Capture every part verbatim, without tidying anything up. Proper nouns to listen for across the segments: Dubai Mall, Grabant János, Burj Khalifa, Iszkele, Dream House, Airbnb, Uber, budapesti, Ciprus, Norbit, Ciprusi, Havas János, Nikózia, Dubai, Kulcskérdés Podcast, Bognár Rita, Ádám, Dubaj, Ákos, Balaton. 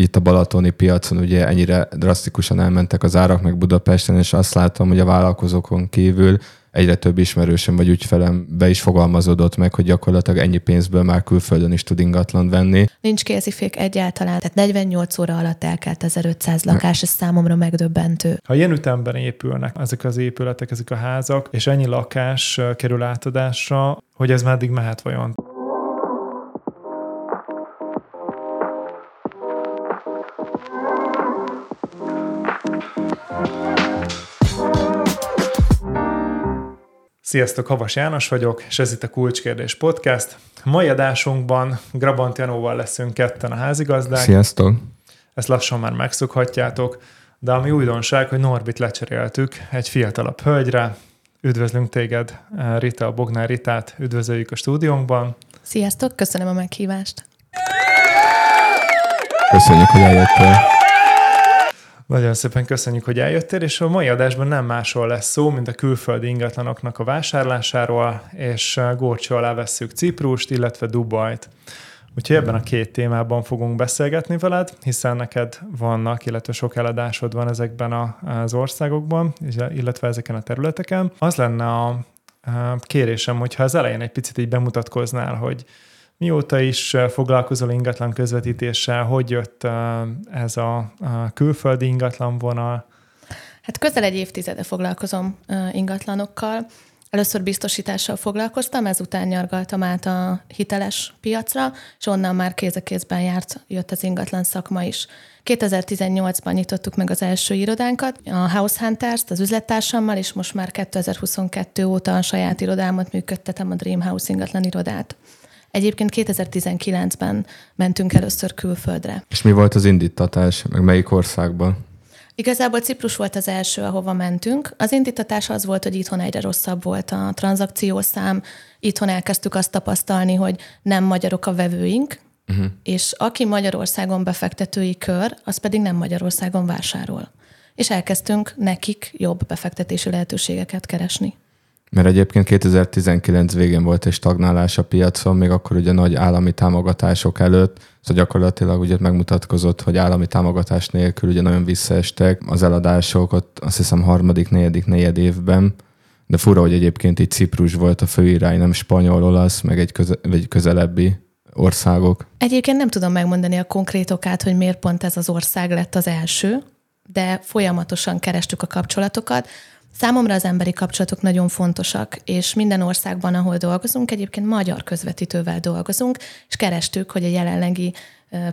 itt a balatoni piacon ugye ennyire drasztikusan elmentek az árak, meg Budapesten, és azt látom, hogy a vállalkozókon kívül egyre több ismerősöm vagy ügyfelem be is fogalmazódott meg, hogy gyakorlatilag ennyi pénzből már külföldön is tud ingatlant venni. Nincs kézifék egyáltalán, tehát negyvennyolc óra alatt elkelt ezerötszáz lakás, ez számomra megdöbbentő. Ha ilyen ütemben épülnek ezek az épületek, ezek a házak, és ennyi lakás kerül átadásra, hogy ez meddig mehet vajon? Sziasztok, Havas János vagyok, és ez itt a Kulcskérdés Podcast. Mai adásunkban Grabant Janóval leszünk ketten a házigazdák. Sziasztok! Ezt lassan már megszokhatjátok, de ami újdonság, hogy Norbit lecseréltük egy fiatalabb hölgyre. Üdvözlünk téged, Rita, a Bognár Ritát, üdvözöljük a stúdiónkban. Sziasztok, köszönöm a meghívást! Köszönjük, hogy eljöttél! Nagyon szépen köszönjük, hogy eljöttél, és a mai adásban nem másról lesz szó, mint a külföldi ingatlanoknak a vásárlásáról, és górcső alá vesszük Ciprust, illetve Dubajt. Úgyhogy ebben a két témában fogunk beszélgetni veled, hiszen neked vannak, illetve sok eladásod van ezekben az országokban, illetve ezeken a területeken. Az lenne a kérésem, hogyha az elején egy picit így bemutatkoznál, hogy mióta is foglalkozol ingatlan közvetítéssel, hogy jött ez a külföldi ingatlan vonal? Hát közel egy évtizede foglalkozom ingatlanokkal. Először biztosítással foglalkoztam, ezután nyargaltam át a hiteles piacra, és onnan már kéz a kézben járt, jött az ingatlan szakma is. kétezer-tizennyolcban nyitottuk meg az első irodánkat, a House Hunters-t az üzlettársammal, és most már kétezer-huszonkettő óta a saját irodámat működtetem, a Dream House ingatlan irodát. Egyébként kétezer-tizenkilencben mentünk először külföldre. És mi volt az indítatás, meg melyik országban? Igazából Ciprus volt az első, ahova mentünk. Az indítatás az volt, hogy itthon egyre rosszabb volt a tranzakciószám. Itthon elkezdtük azt tapasztalni, hogy nem magyarok a vevőink, uh-huh. és aki Magyarországon befektetői kör, az pedig nem Magyarországon vásárol. És elkezdtünk nekik jobb befektetési lehetőségeket keresni. Mert egyébként kétezer-tizenkilenc végén volt egy stagnálás a piacon, még akkor ugye nagy állami támogatások előtt, szóval gyakorlatilag ugye megmutatkozott, hogy állami támogatás nélkül ugye nagyon visszaestek az eladások, ott azt hiszem harmadik, negyedik, negyed évben, de fura, hogy egyébként így Ciprus volt a fő irány, nem spanyol, olasz, meg egy, köze- egy közelebbi országok. Egyébként nem tudom megmondani a konkrét okát, hogy miért pont ez az ország lett az első, de folyamatosan kerestük a kapcsolatokat. Számomra az emberi kapcsolatok nagyon fontosak, és minden országban, ahol dolgozunk, egyébként magyar közvetítővel dolgozunk, és kerestük, hogy a jelenlegi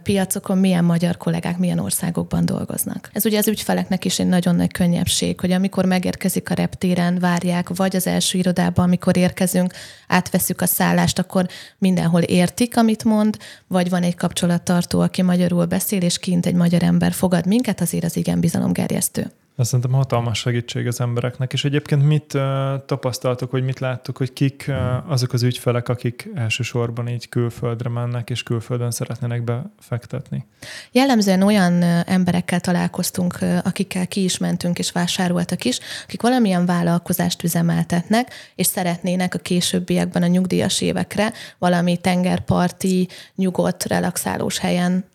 piacokon milyen magyar kollégák milyen országokban dolgoznak. Ez ugye az ügyfeleknek is egy nagyon nagy könnyebbség, hogy amikor megérkezik a reptéren, várják, vagy az első irodába, amikor érkezünk, átveszük a szállást, akkor mindenhol értik, amit mond, vagy van egy kapcsolattartó, aki magyarul beszél, és kint egy magyar ember fogad minket, azért az igen bizalomgerjesztő. Ez szerintem hatalmas segítség az embereknek, és egyébként mit uh, tapasztaltok, vagy mit láttok, hogy kik uh, azok az ügyfelek, akik elsősorban így külföldre mennek, és külföldön szeretnének befektetni? Jellemzően olyan emberekkel találkoztunk, akikkel ki is mentünk, és vásároltak is, akik valamilyen vállalkozást üzemeltetnek, és szeretnének a későbbiekben a nyugdíjas évekre valami tengerparti, nyugodt, relaxálós helyen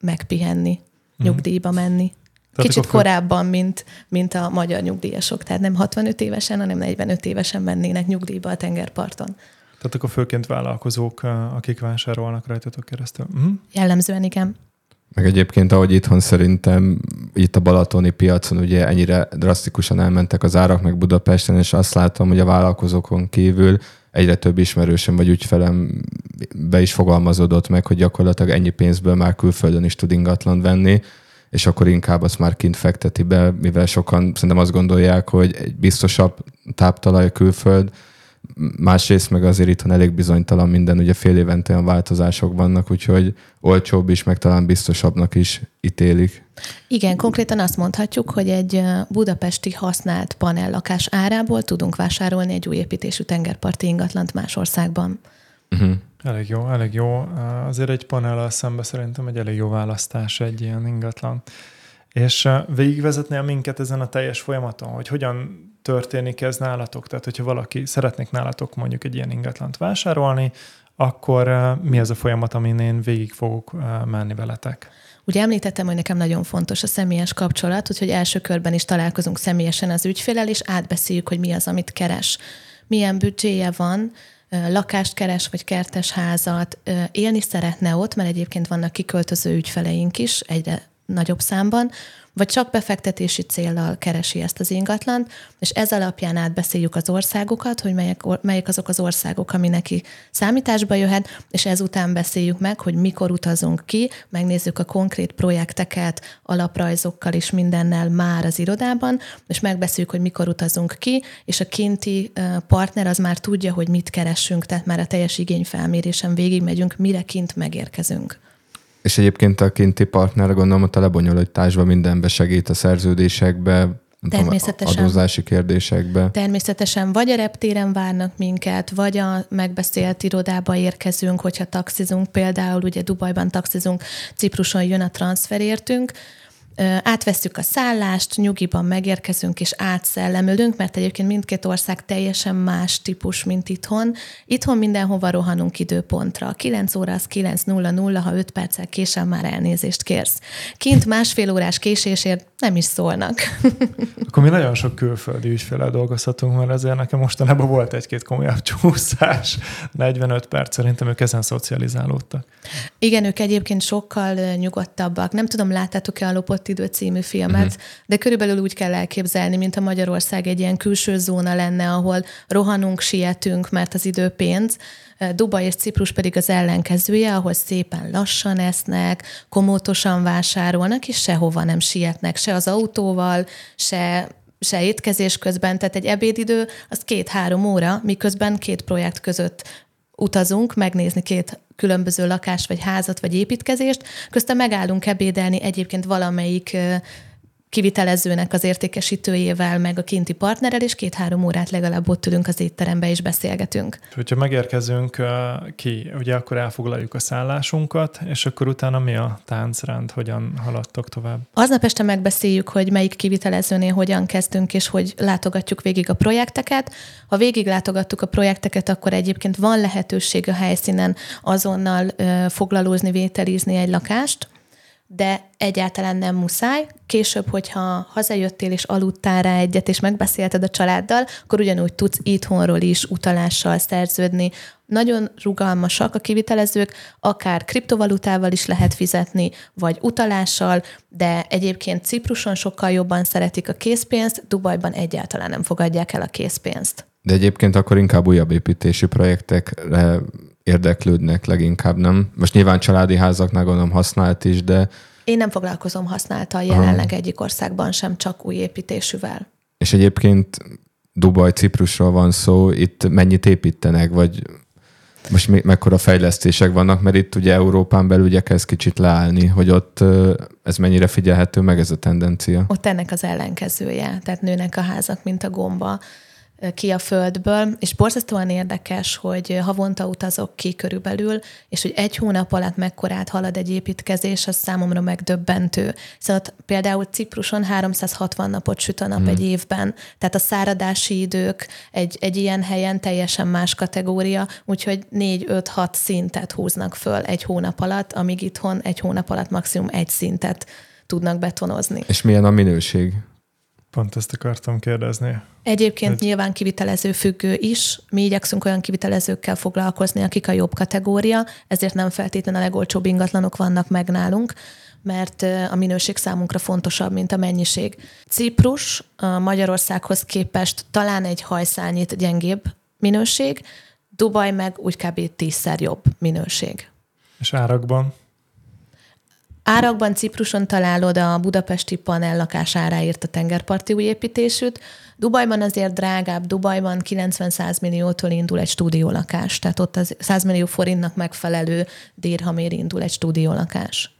megpihenni, nyugdíjba menni. Tehát kicsit akkor... korábban, mint, mint a magyar nyugdíjasok. Tehát nem hatvanöt évesen, hanem negyvenöt évesen mennének nyugdíjba a tengerparton. Tehát akkor főként vállalkozók, akik vásárolnak rajtatok keresztül. Mm. Jellemzően igen. Meg egyébként, ahogy itthon szerintem, itt a balatoni piacon ugye ennyire drasztikusan elmentek az árak, meg Budapesten, és azt látom, hogy a vállalkozókon kívül egyre több ismerősöm vagy ügyfelem be is fogalmazódott meg, hogy gyakorlatilag ennyi pénzből már külföldön is tud ingatlant venni, és akkor inkább azt már kint fekteti be, mivel sokan szerintem azt gondolják, hogy egy biztosabb táptalaj külföld, másrészt meg azért itthon elég bizonytalan minden, ugye fél évente olyan változások vannak, úgyhogy olcsóbb is, meg talán biztosabbnak is ítélik. Igen, konkrétan azt mondhatjuk, hogy egy budapesti használt panellakás árából tudunk vásárolni egy új építésű tengerparti ingatlant más országban. Uh-huh. Elég jó, elég jó. Azért egy panellal szemben szerintem egy elég jó választás egy ilyen ingatlan. És végigvezetnél minket ezen a teljes folyamaton, hogy hogyan történik ez nálatok? Tehát, hogyha valaki szeretnék nálatok mondjuk egy ilyen ingatlant vásárolni, akkor mi az a folyamat, amin én végig fogok menni veletek? Ugye említettem, hogy nekem nagyon fontos a személyes kapcsolat, úgyhogy első körben is találkozunk személyesen az ügyféllel, és átbeszéljük, hogy mi az, amit keres. Milyen büdzséje van, lakást keres, vagy kertes házat, élni szeretne ott, mert egyébként vannak kiköltöző ügyfeleink is, egyre nagyobb számban, vagy csak befektetési céllal keresi ezt az ingatlant, és ez alapján átbeszéljük az országokat, hogy melyek, melyek azok az országok, ami neki számításba jöhet, és ezután beszéljük meg, hogy mikor utazunk ki, megnézzük a konkrét projekteket, alaprajzokkal és mindennel már az irodában, és megbeszéljük, hogy mikor utazunk ki, és a kinti partner az már tudja, hogy mit keresünk, tehát már a teljes igényfelmérésen végigmegyünk, mire kint megérkezünk. És egyébként a kinti partner, gondolom, a lebonyolításban mindenbe segít, a szerződésekbe, természetesen, adózási kérdésekbe. Természetesen vagy a reptéren várnak minket, vagy a megbeszélt irodába érkezünk, hogyha taxizunk, például ugye Dubajban taxizunk, Cipruson jön a transferértünk, átveszünk a szállást, nyugiban megérkezünk és átszellemülünk, mert egyébként mindkét ország teljesen más típus, mint itthon. Itthon mindenhova rohanunk időpontra. kilenc óra az kilenc nulla nulla, ha öt perccel később már elnézést kérsz. Kint másfél órás késésért nem is szólnak. Akkor mi nagyon sok külföldi ügyféllel dolgozhatunk, mert ezért nekem mostanában volt egy-két komolyabb csúszás. negyvenöt perc, szerintem ők ezen szocializálódtak. Igen, ők egyébként sokkal nyugodtabbak. Nem tudom, láttátok-e a Lopott idő című filmet, uh-huh. de körülbelül úgy kell elképzelni, mint a Magyarország egy ilyen külső zóna lenne, ahol rohanunk, sietünk, mert az idő pénz. Dubaj és Ciprus pedig az ellenkezője, ahol szépen lassan esznek, komótosan vásárolnak, és sehova nem sietnek, se az autóval, se, se étkezés közben. Tehát egy ebédidő, az két-három óra, miközben két projekt között utazunk megnézni két különböző lakás, vagy házat, vagy építkezést, közben megállunk ebédelni egyébként valamelyik kivitelezőnek az értékesítőjével, meg a kinti partnerrel, és két-három órát legalább ott ülünk az étterembe, és beszélgetünk. Hogyha megérkezünk ki, ugye akkor elfoglaljuk a szállásunkat, és akkor utána mi a táncrend, hogyan haladtok tovább? Aznap este megbeszéljük, hogy melyik kivitelezőnél hogyan kezdtünk, és hogy látogatjuk végig a projekteket. Ha végig látogattuk a projekteket, akkor egyébként van lehetőség a helyszínen azonnal foglalózni, vételizni egy lakást, de egyáltalán nem muszáj. Később, hogyha hazajöttél és aludtál rá egyet, és megbeszélted a családdal, akkor ugyanúgy tudsz itthonról is utalással szerződni. Nagyon rugalmasak a kivitelezők, akár kriptovalutával is lehet fizetni, vagy utalással, de egyébként Cipruson sokkal jobban szeretik a készpénzt, Dubajban egyáltalán nem fogadják el a készpénzt. De egyébként akkor inkább újabb építési projektekre érdeklődnek leginkább, nem? Most nyilván családi házaknál gondolom használt is, de... Én nem foglalkozom használtal jelenleg Aha. egyik országban sem, csak új építésűvel. És egyébként Dubaj, Ciprusról van szó, itt mennyit építenek, vagy most me- mekkora fejlesztések vannak, mert itt ugye Európán belül ugye kezd kicsit leállni, hogy ott ez mennyire figyelhető meg ez a tendencia? Ott ennek az ellenkezője, tehát nőnek a házak, mint a gomba ki a földből, és borzasztóan érdekes, hogy havonta utazok ki körülbelül, és hogy egy hónap alatt mekkorát halad egy építkezés, az számomra megdöbbentő. Szóval például Cipruson háromszázhatvan napot süt a nap hmm. egy évben, tehát a száradási idők egy, egy ilyen helyen teljesen más kategória, úgyhogy négy öt hat szintet húznak föl egy hónap alatt, amíg itthon egy hónap alatt maximum egy szintet tudnak betonozni. És milyen a minőség? Pont ezt akartam kérdezni. Egyébként hogy... nyilván kivitelező függő is. Mi igyekszünk olyan kivitelezőkkel foglalkozni, akik a jobb kategória, ezért nem feltétlenül a legolcsóbb ingatlanok vannak meg nálunk, mert a minőség számunkra fontosabb, mint a mennyiség. Ciprus a Magyarországhoz képest talán egy hajszálnyit gyengébb minőség, Dubaj meg úgy kb. tízszer jobb minőség. És árakban? Árakban Cipruson találod a budapesti panel lakás áráért a tengerparti újépítésűt. Dubajban azért drágább, Dubajban kilencven-száz milliótól indul egy stúdiólakás, tehát ott az száz millió forintnak megfelelő dirhamért indul egy stúdiólakás.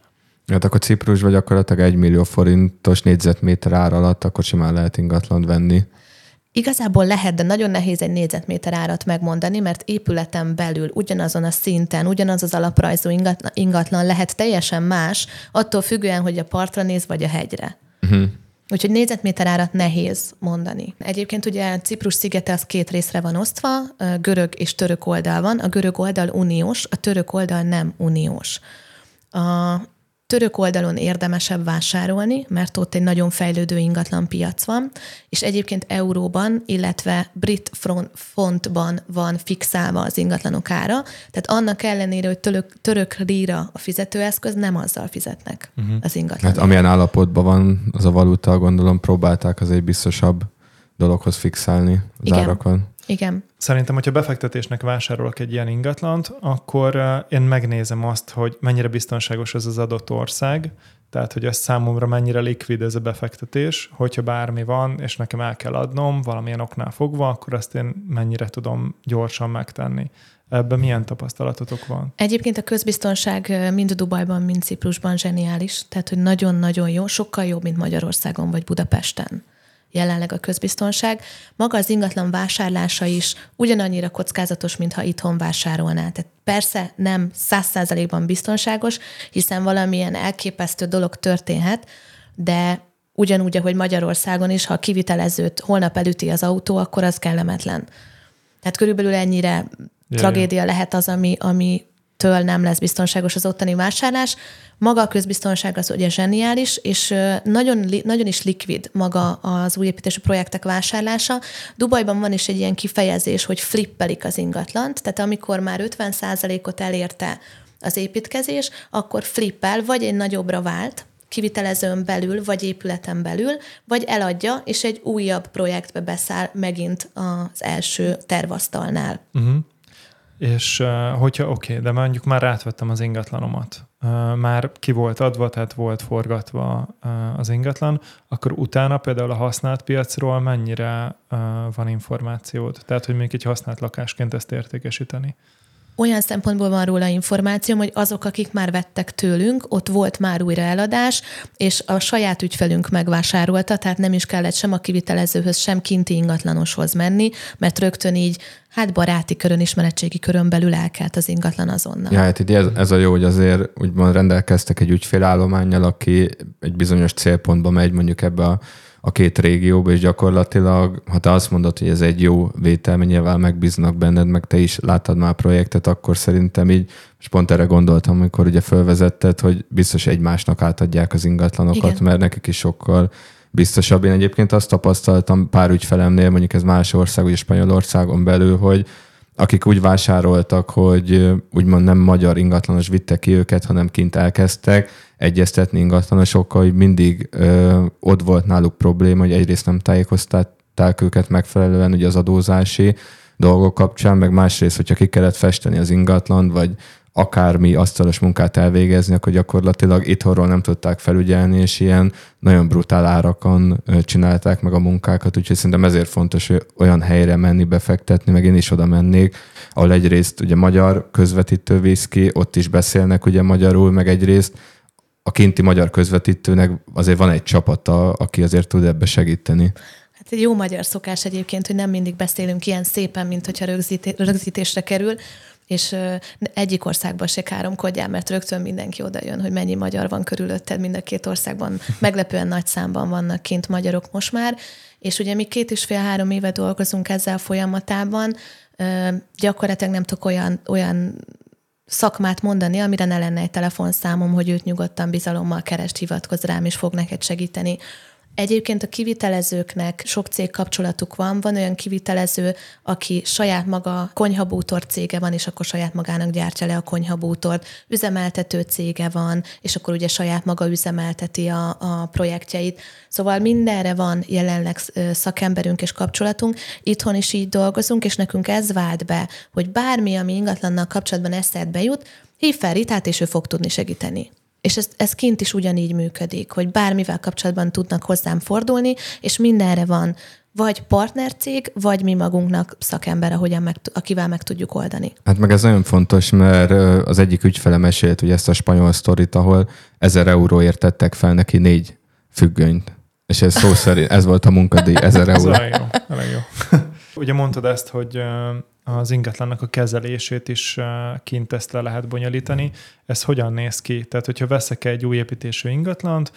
Hát akkor Ciprus vagy gyakorlatilag egy millió forintos négyzetméter ár alatt, akkor simán lehet ingatlant venni. Igazából lehet, de nagyon nehéz egy négyzetméter árat megmondani, mert épületen belül ugyanazon a szinten, ugyanaz az alaprajzú ingatlan, ingatlan lehet teljesen más, attól függően, hogy a partra néz, vagy a hegyre. Uh-huh. Úgyhogy négyzetméter árat nehéz mondani. Egyébként ugye Ciprus szigete az két részre van osztva, görög és török oldal van. A görög oldal uniós, a török oldal nem uniós. A Török oldalon érdemesebb vásárolni, mert ott egy nagyon fejlődő ingatlan piac van, és egyébként euróban, illetve brit fontban van fixálva az ingatlanok ára, tehát annak ellenére, hogy török, török líra a fizetőeszköz, nem azzal fizetnek uh-huh. az ingatlanok. Hát amilyen állapotban van az a valuta, gondolom próbálták az egy biztosabb dologhoz fixálni az Igen. árakon. Igen. Szerintem, hogyha befektetésnek vásárolok egy ilyen ingatlant, akkor én megnézem azt, hogy mennyire biztonságos ez az adott ország, tehát, hogy ez számomra mennyire likvid ez a befektetés, hogyha bármi van, és nekem el kell adnom valamilyen oknál fogva, akkor azt én mennyire tudom gyorsan megtenni. Ebben milyen tapasztalatotok van? Egyébként a közbiztonság mind Dubajban, mind Ciprusban zseniális, tehát, hogy nagyon-nagyon jó, sokkal jobb, mint Magyarországon vagy Budapesten. Jelenleg a közbiztonság. Maga az ingatlan vásárlása is ugyanannyira kockázatos, mintha itthon vásárolná. Tehát persze nem száz százalékban biztonságos, hiszen valamilyen elképesztő dolog történhet, de ugyanúgy, ahogy Magyarországon is, ha a kivitelezőt holnap elüti az autó, akkor az kellemetlen. Tehát körülbelül ennyire Jaj. tragédia lehet az, ami, amitől nem lesz biztonságos az ottani vásárlás. Maga a közbiztonság az ugye zseniális, és nagyon, nagyon is likvid maga az újépítésű projektek vásárlása. Dubajban van is egy ilyen kifejezés, hogy flippelik az ingatlant, tehát amikor már ötven százalékot elérte az építkezés, akkor flippel, vagy egy nagyobbra vált, kivitelezőn belül, vagy épületen belül, vagy eladja, és egy újabb projektbe beszáll megint az első tervasztalnál. Uh-huh. És hogyha oké, okay, de mondjuk már átvettem az ingatlanomat, már ki volt adva, tehát volt forgatva az ingatlan, akkor utána például a használt piacról mennyire van információd? Tehát, hogy még egy használt lakásként ezt értékesíteni? Olyan szempontból van róla információm, hogy azok, akik már vettek tőlünk, ott volt már újra eladás, és a saját ügyfelünk megvásárolta, tehát nem is kellett sem a kivitelezőhöz, sem kinti ingatlanoshoz menni, mert rögtön így, hát baráti körön, ismeretségi körön belül elkelt az ingatlan azonnal. Ja, hát ez, ez a jó, hogy azért úgymond rendelkeztek egy ügyfélállománnyal, aki egy bizonyos célpontba megy mondjuk ebbe a, a két régióba, és gyakorlatilag, ha te azt mondod, hogy ez egy jó vételmény, nyilván megbíznak benned, meg te is láttad már a projektet, akkor szerintem így, és pont erre gondoltam, amikor ugye felvezetted, hogy biztos egymásnak átadják az ingatlanokat, Igen. mert nekik is sokkal biztosabb. Én egyébként azt tapasztaltam pár ügyfelemnél, mondjuk ez más ország, ugye Spanyolországon belül, hogy akik úgy vásároltak, hogy úgymond nem magyar ingatlanos vitte ki őket, hanem kint elkezdtek egyeztetni ingatlanosokkal, hogy mindig ö, ott volt náluk probléma, hogy egyrészt nem tájékoztatták őket megfelelően ugye az adózási dolgok kapcsán, meg másrészt, hogyha ki kellett festeni az ingatlan, vagy akármi asztalos munkát elvégezni, akkor gyakorlatilag itthonról nem tudták felügyelni, és ilyen nagyon brutál árakon csinálták meg a munkákat, úgyhogy szerintem ezért fontos, hogy olyan helyre menni, befektetni, meg én is oda mennék, ahol egyrészt ugye magyar közvetítő visz ki, ott is beszélnek ugye magyarul, meg egyrészt a kinti magyar közvetítőnek azért van egy csapata, aki azért tud ebbe segíteni. Hát egy jó magyar szokás egyébként, hogy nem mindig beszélünk ilyen szépen, mint hogyha rögzít- rögzítésre kerül, és egyik országban se káromkodjál, mert rögtön mindenki oda jön, hogy mennyi magyar van körülötted, mind a két országban meglepően nagy számban vannak kint magyarok most már, és ugye mi két és fél-három éve dolgozunk ezzel folyamatában, gyakorlatilag nem tudok olyan, olyan szakmát mondani, amire ne lenne egy telefonszámom, hogy őt nyugodtan bizalommal keresd, hivatkozz rám, és fog neked segíteni. Egyébként a kivitelezőknek sok cég kapcsolatuk van, van olyan kivitelező, aki saját maga konyhabútor cége van, és akkor saját magának gyártja le a konyhabútort, üzemeltető cége van, és akkor ugye saját maga üzemelteti a, a projektjeit. Szóval mindenre van jelenleg szakemberünk és kapcsolatunk, itthon is így dolgozunk, és nekünk ez vált be, hogy bármi, ami ingatlannal kapcsolatban eszedbe jut, hívj fel Ritát, és ő fog tudni segíteni. És ez, ez kint is ugyanígy működik, hogy bármivel kapcsolatban tudnak hozzám fordulni, és mindenre van vagy partnercég, vagy mi magunknak szakember, ahogyan meg, akivel meg tudjuk oldani. Hát meg ez nagyon fontos, mert az egyik ügyfele mesélt, hogy ezt a spanyol sztorit, ahol ezer euróért tettek fel neki négy függönyt. És ez szó szerint, ez volt a munkadíj, ezer euró. Ez jó, jó. Ugye mondtad ezt, hogy az ingatlannak a kezelését is kint ezt le lehet bonyolítani. Ez hogyan néz ki? Tehát, hogyha veszek egy új építésű ingatlant,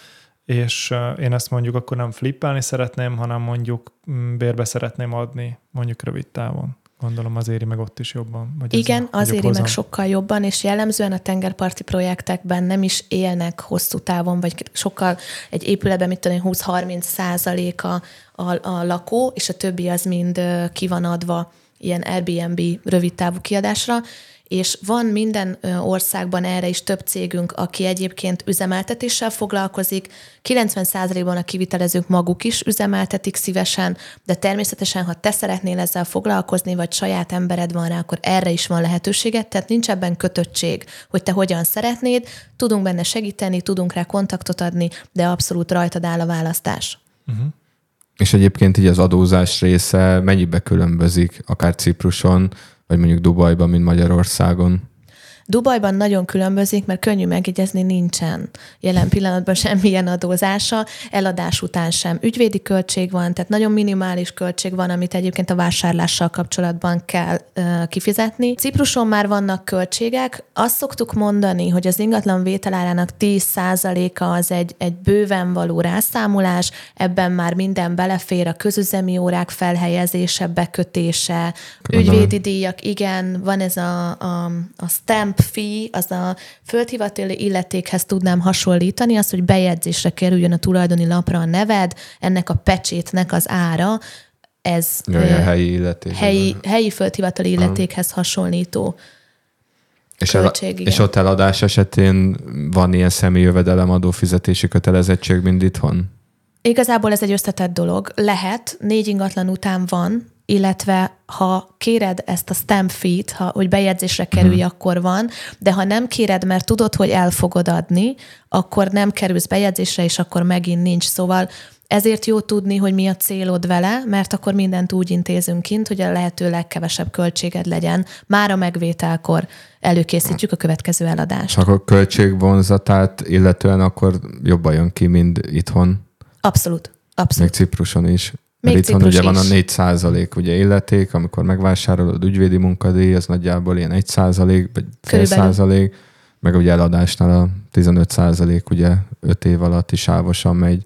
és én ezt mondjuk akkor nem flippelni szeretném, hanem mondjuk bérbe szeretném adni, mondjuk rövid távon. Gondolom az éri meg ott is jobban. Vagy igen, az éri meg sokkal jobban, és jellemzően a tengerparti projektekben nem is élnek hosszú távon, vagy sokkal egy épületben, mit tudom, húsz-harminc százaléka a, a lakó, és a többi az mind ki van adva ilyen Airbnb rövidtávú kiadásra, és van minden országban erre is több cégünk, aki egyébként üzemeltetéssel foglalkozik. kilencven százalékban a kivitelezők maguk is üzemeltetik szívesen, de természetesen, ha te szeretnél ezzel foglalkozni, vagy saját embered van rá, akkor erre is van lehetőséged, tehát nincs ebben kötöttség, hogy te hogyan szeretnéd, tudunk benne segíteni, tudunk rá kontaktot adni, de abszolút rajtad áll a választás. Uh-huh. És egyébként így az adózás része mennyibe különbözik, akár Cipruson, vagy mondjuk Dubajban, mint Magyarországon? Dubajban nagyon különbözik, mert könnyű megjegyezni, nincsen jelen pillanatban semmilyen adózása, eladás után sem ügyvédi költség van, tehát nagyon minimális költség van, amit egyébként a vásárlással kapcsolatban kell uh, kifizetni. Cipruson már vannak költségek, azt szoktuk mondani, hogy az ingatlan vételárának tíz százaléka az egy, egy bőven való rászámolás, ebben már minden belefér, a közüzemi órák felhelyezése, bekötése, ügyvédi díjak, igen, van ez a, a, a stamp fee, az a földhivatali illetékhez tudnám hasonlítani, az, hogy bejegyzésre kerüljön a tulajdoni lapra a neved, ennek a pecsétnek az ára, ez Jaj, ö, helyi, helyi, helyi földhivatali illetékhez hasonlító és költség. El, és ott eladás esetén van ilyen személyi jövedelem adófizetési kötelezettség, mint itthon? Igazából ez egy összetett dolog. Lehet, négy ingatlan után van, illetve ha kéred ezt a stamp fee-t, ha, hogy bejegyzésre kerülj, hmm. akkor van, de ha nem kéred, mert tudod, hogy el fogod adni, akkor nem kerülsz bejegyzésre, és akkor megint nincs. Szóval ezért jó tudni, hogy mi a célod vele, mert akkor mindent úgy intézünk kint, hogy a lehető legkevesebb költséged legyen. Már a megvételkor előkészítjük a következő eladást. Csak a költségvonzatát illetően akkor jobban jön ki, mint itthon. Abszolút. Abszolút. Még Cipruson is. Mert még itthon ugye is van a négy százalék ugye illeték, amikor megvásárolod, ügyvédi munkadíj, az nagyjából ilyen egy százalék, vagy fél százalék, meg ugye eladásnál a tizenöt százalék ugye öt év alatti sávosan megy.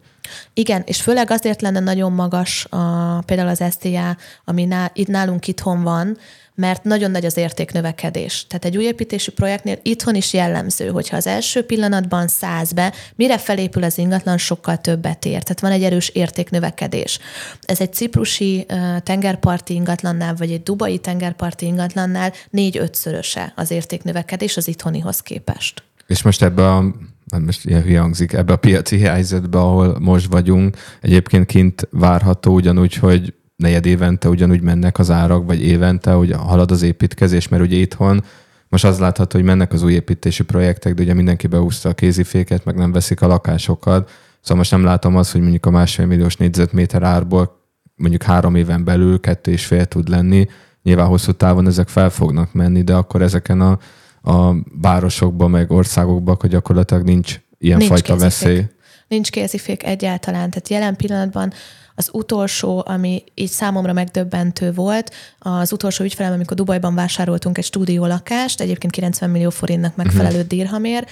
Igen, és főleg azért lenne nagyon magas a, például az es té á, ami nál, itt nálunk itthon van, mert nagyon nagy az értéknövekedés. Tehát egy új építésű projektnél itthon is jellemző, hogyha az első pillanatban száz be, mire felépül az ingatlan, sokkal többet ér. Tehát van egy erős értéknövekedés. Ez egy ciprusi uh, tengerparti ingatlannál, vagy egy dubai tengerparti ingatlannál négy-ötszöröse az értéknövekedés az itthonihoz képest. És most ebben a most ilyen hülyangzik, ebbe a piaci helyzetbe, ahol most vagyunk, egyébként kint várható ugyanúgy, hogy negyed évente ugyanúgy mennek az árak, vagy évente, hogy halad az építkezés, mert ugye itthon most az látható, hogy mennek az új építési projektek, de ugye mindenki behúzta a kéziféket, meg nem veszik a lakásokat. Szóval most nem látom azt, hogy mondjuk a másfél milliós négyzetméter árból mondjuk három éven belül kettő és fél tud lenni. Nyilván hosszú távon ezek fel fognak menni, de akkor ezeken a a városokban, meg országokban, hogy gyakorlatilag nincs ilyenfajta veszély. Nincs kézifék egyáltalán. Tehát jelen pillanatban az utolsó, ami így számomra megdöbbentő volt, az utolsó ügyfelem, amikor Dubajban vásároltunk egy stúdiólakást, egyébként kilencven millió forintnak megfelelő dirhamért,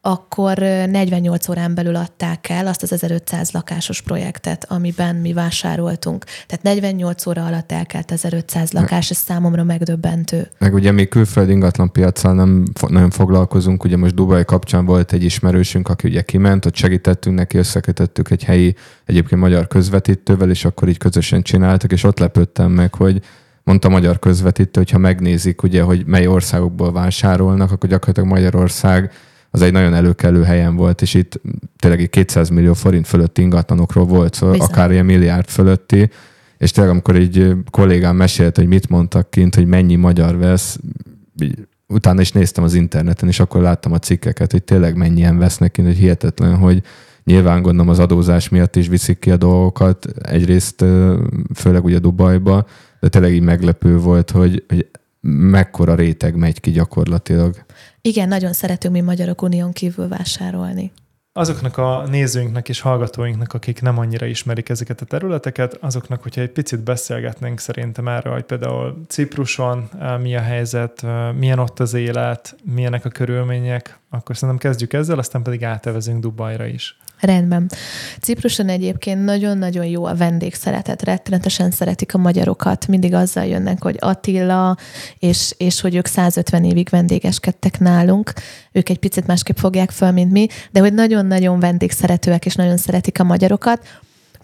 akkor negyvennyolc órán belül adták el azt az ezerötszáz lakásos projektet, amiben mi vásároltunk. Tehát negyvennyolc óra alatt elkelt ezerötszáz lakás, ez számomra megdöbbentő. Meg ugye mi külföldi ingatlan piaccal nem nagyon foglalkozunk, ugye most Dubaj kapcsán volt egy ismerősünk, aki ugye kiment, ott segítettünk neki, összekötöttük egy helyi, egyébként magyar közvetítővel, és akkor így közösen csináltak, és ott lepődtem meg, hogy mondta magyar közvetítő, hogyha megnézik, ugye, hogy mely országokból vásárolnak, akkor gyakorlatilag Magyarország az egy nagyon előkelő helyen volt, és itt tényleg kétszáz millió forint fölötti ingatlanokról volt szó, szóval akár ilyen milliárd fölötti, és tényleg amikor egy kollégám mesélt, hogy mit mondtak kint, hogy mennyi magyar vesz, utána is néztem az interneten, és akkor láttam a cikkeket, hogy tényleg mennyien vesznek kint, hogy hihetetlen, hogy nyilván gondolom az adózás miatt is viszik ki a dolgokat, egyrészt főleg ugye Dubajba, de tényleg így meglepő volt, hogy, hogy mekkora réteg megy ki gyakorlatilag. Igen, nagyon szeretünk mi magyarok unión kívül vásárolni. Azoknak a nézőinknek és hallgatóinknak, akik nem annyira ismerik ezeket a területeket, azoknak, hogyha egy picit beszélgetnénk szerintem erről, hogy például Cipruson mi a helyzet, milyen ott az élet, milyenek a körülmények, akkor szerintem kezdjük ezzel, aztán pedig átevezünk Dubajra is. Rendben. Cipruson egyébként nagyon-nagyon jó a vendégszeretet, rettenetesen szeretik a magyarokat, mindig azzal jönnek, hogy Attila, és, és hogy ők százötven évig vendégeskedtek nálunk, ők egy picit másképp fogják föl, mint mi, de hogy nagyon-nagyon vendégszeretőek, és nagyon szeretik a magyarokat.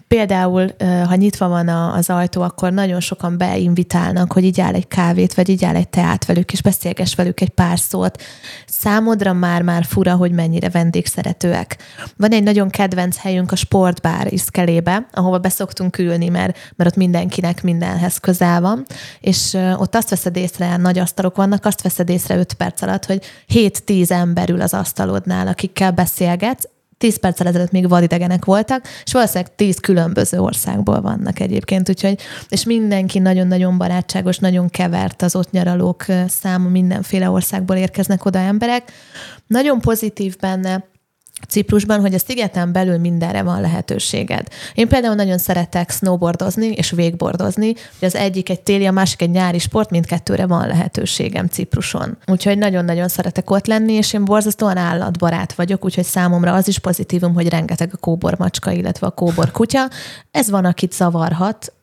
Például, ha nyitva van az ajtó, akkor nagyon sokan beinvitálnak, hogy így áll egy kávét, vagy így áll egy teát velük, és beszélges velük egy pár szót. Számodra már-már fura, hogy mennyire vendégszeretőek. Van egy nagyon kedvenc helyünk a sportbár Iszkelébe, ahova beszoktunk ülni, mert, mert ott mindenkinek mindenhez közel van, és ott azt veszed észre, nagy asztalok vannak, azt veszed észre öt perc alatt, hogy hét-tíz ember ül az asztalodnál, akikkel beszélgetsz. tíz perccel ezelőtt még vadidegenek voltak, és valószínűleg tíz különböző országból vannak egyébként, úgyhogy, és mindenki nagyon-nagyon barátságos, nagyon kevert az ott nyaralók száma, mindenféle országból érkeznek oda emberek. Nagyon pozitív benne Ciprusban, hogy a szigeten belül mindenre van lehetőséged. Én például nagyon szeretek snowboardozni és wakeboardozni, hogy az egyik egy téli, a másik egy nyári sport, mindkettőre van lehetőségem Cipruson. Úgyhogy nagyon-nagyon szeretek ott lenni, és én borzasztóan állatbarát vagyok, úgyhogy számomra az is pozitívum, hogy rengeteg a kóbormacska, illetve a kóborkutya. Ez van, akit zavarhat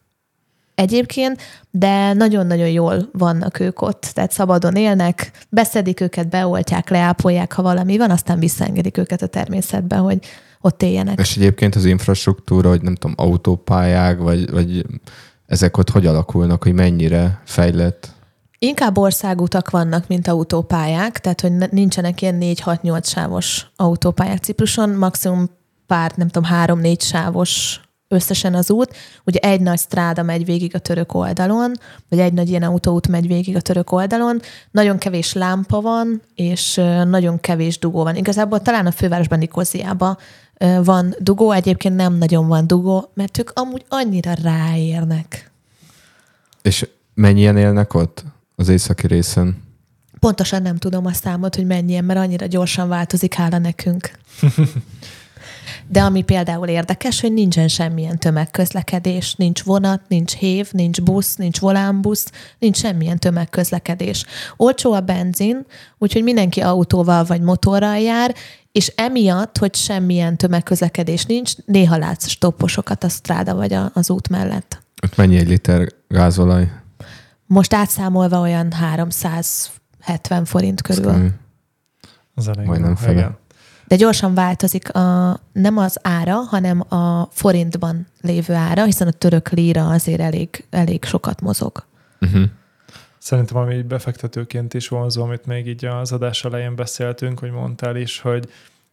egyébként, de nagyon-nagyon jól vannak ők ott, tehát szabadon élnek, beszedik őket, beoltják, leápolják, ha valami van, aztán visszaengedik őket a természetbe, hogy ott éljenek. És egyébként az infrastruktúra, hogy nem tudom, autópályák, vagy, vagy ezek ott hogy alakulnak, hogy mennyire fejlett? Inkább országutak vannak, mint autópályák, tehát hogy nincsenek ilyen négy-hat-nyolc sávos autópályák Cipruson, maximum pár, nem tudom, három-négy sávos összesen az út, ugye egy nagy stráda megy végig a török oldalon, vagy egy nagy ilyen autóút megy végig a török oldalon, nagyon kevés lámpa van, és nagyon kevés dugó van. Igazából talán a fővárosban, Nikóziában van dugó, egyébként nem nagyon van dugó, mert ők amúgy annyira ráérnek. És mennyien élnek ott az északi részen? Pontosan nem tudom a számot, hogy mennyien, mert annyira gyorsan változik, hála nekünk. De ami például érdekes, hogy nincsen semmilyen tömegközlekedés, nincs vonat, nincs hév, nincs busz, nincs volánbusz, nincs semmilyen tömegközlekedés. Olcsó a benzin, úgyhogy mindenki autóval vagy motorral jár, és emiatt, hogy semmilyen tömegközlekedés nincs, néha látsz stopposokat a stráda vagy az út mellett. Ott mennyi egy liter gázolaj? Most átszámolva olyan háromszázhetven forint körül. Az elég. Majdnem fele. De gyorsan változik a, nem az ára, hanem a forintban lévő ára, hiszen a török líra azért elég, elég sokat mozog. Uh-huh. Szerintem, ami így befektetőként is vonzó, amit még így az adás elején beszéltünk, hogy mondtál is, hogy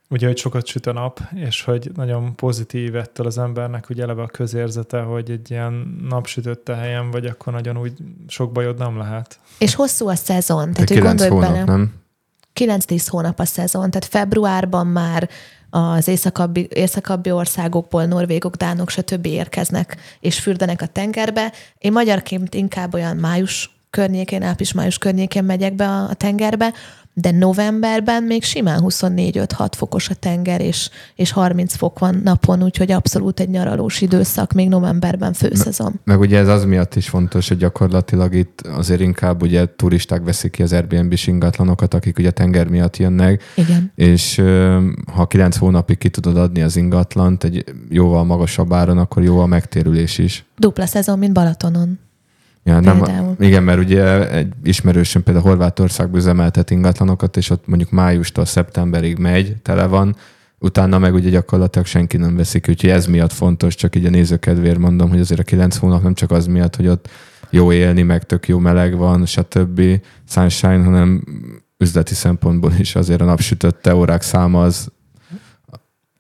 ugye, hogy sokat süt a nap, és hogy nagyon pozitív ettől az embernek ugye eleve a közérzete, hogy egy ilyen napsütötte helyen vagy, akkor nagyon úgy sok bajod nem lehet. És hosszú a szezon. Tehát ő gondolt bele. Nem? kilenc-tíz hónap a szezon, tehát februárban már az északabbi, északabbi országokból norvégok, dánok, stb. Érkeznek, és fürdenek a tengerbe. Én magyarként inkább olyan május környékén, április-május környékén megyek be a tengerbe, de novemberben még simán huszonnégy-öt-hat fokos a tenger, és, és harminc fok van napon, úgyhogy abszolút egy nyaralós időszak, még novemberben főszezon. Meg, meg ugye ez az miatt is fontos, hogy gyakorlatilag itt azért inkább ugye turisták veszik ki az Airbnb-s ingatlanokat, akik ugye tenger miatt jönnek. Igen. És ha kilenc hónapig ki tudod adni az ingatlant egy jóval magasabb áron, akkor jóval megtérülés is. Dupla szezon, mint Balatonon. Ja, nem, igen, mert ugye egy ismerősöm például Horvátországban üzemeltet ingatlanokat, és ott mondjuk májustól szeptemberig megy, tele van, utána meg ugye gyakorlatilag senki nem veszik, úgyhogy ez miatt fontos, csak így a nézőkedvéért mondom, hogy azért a kilenc hónap nem csak az miatt, hogy ott jó élni, meg tök jó meleg van, stb. Sunshine, hanem üzleti szempontból is azért a napsütötte órák száma az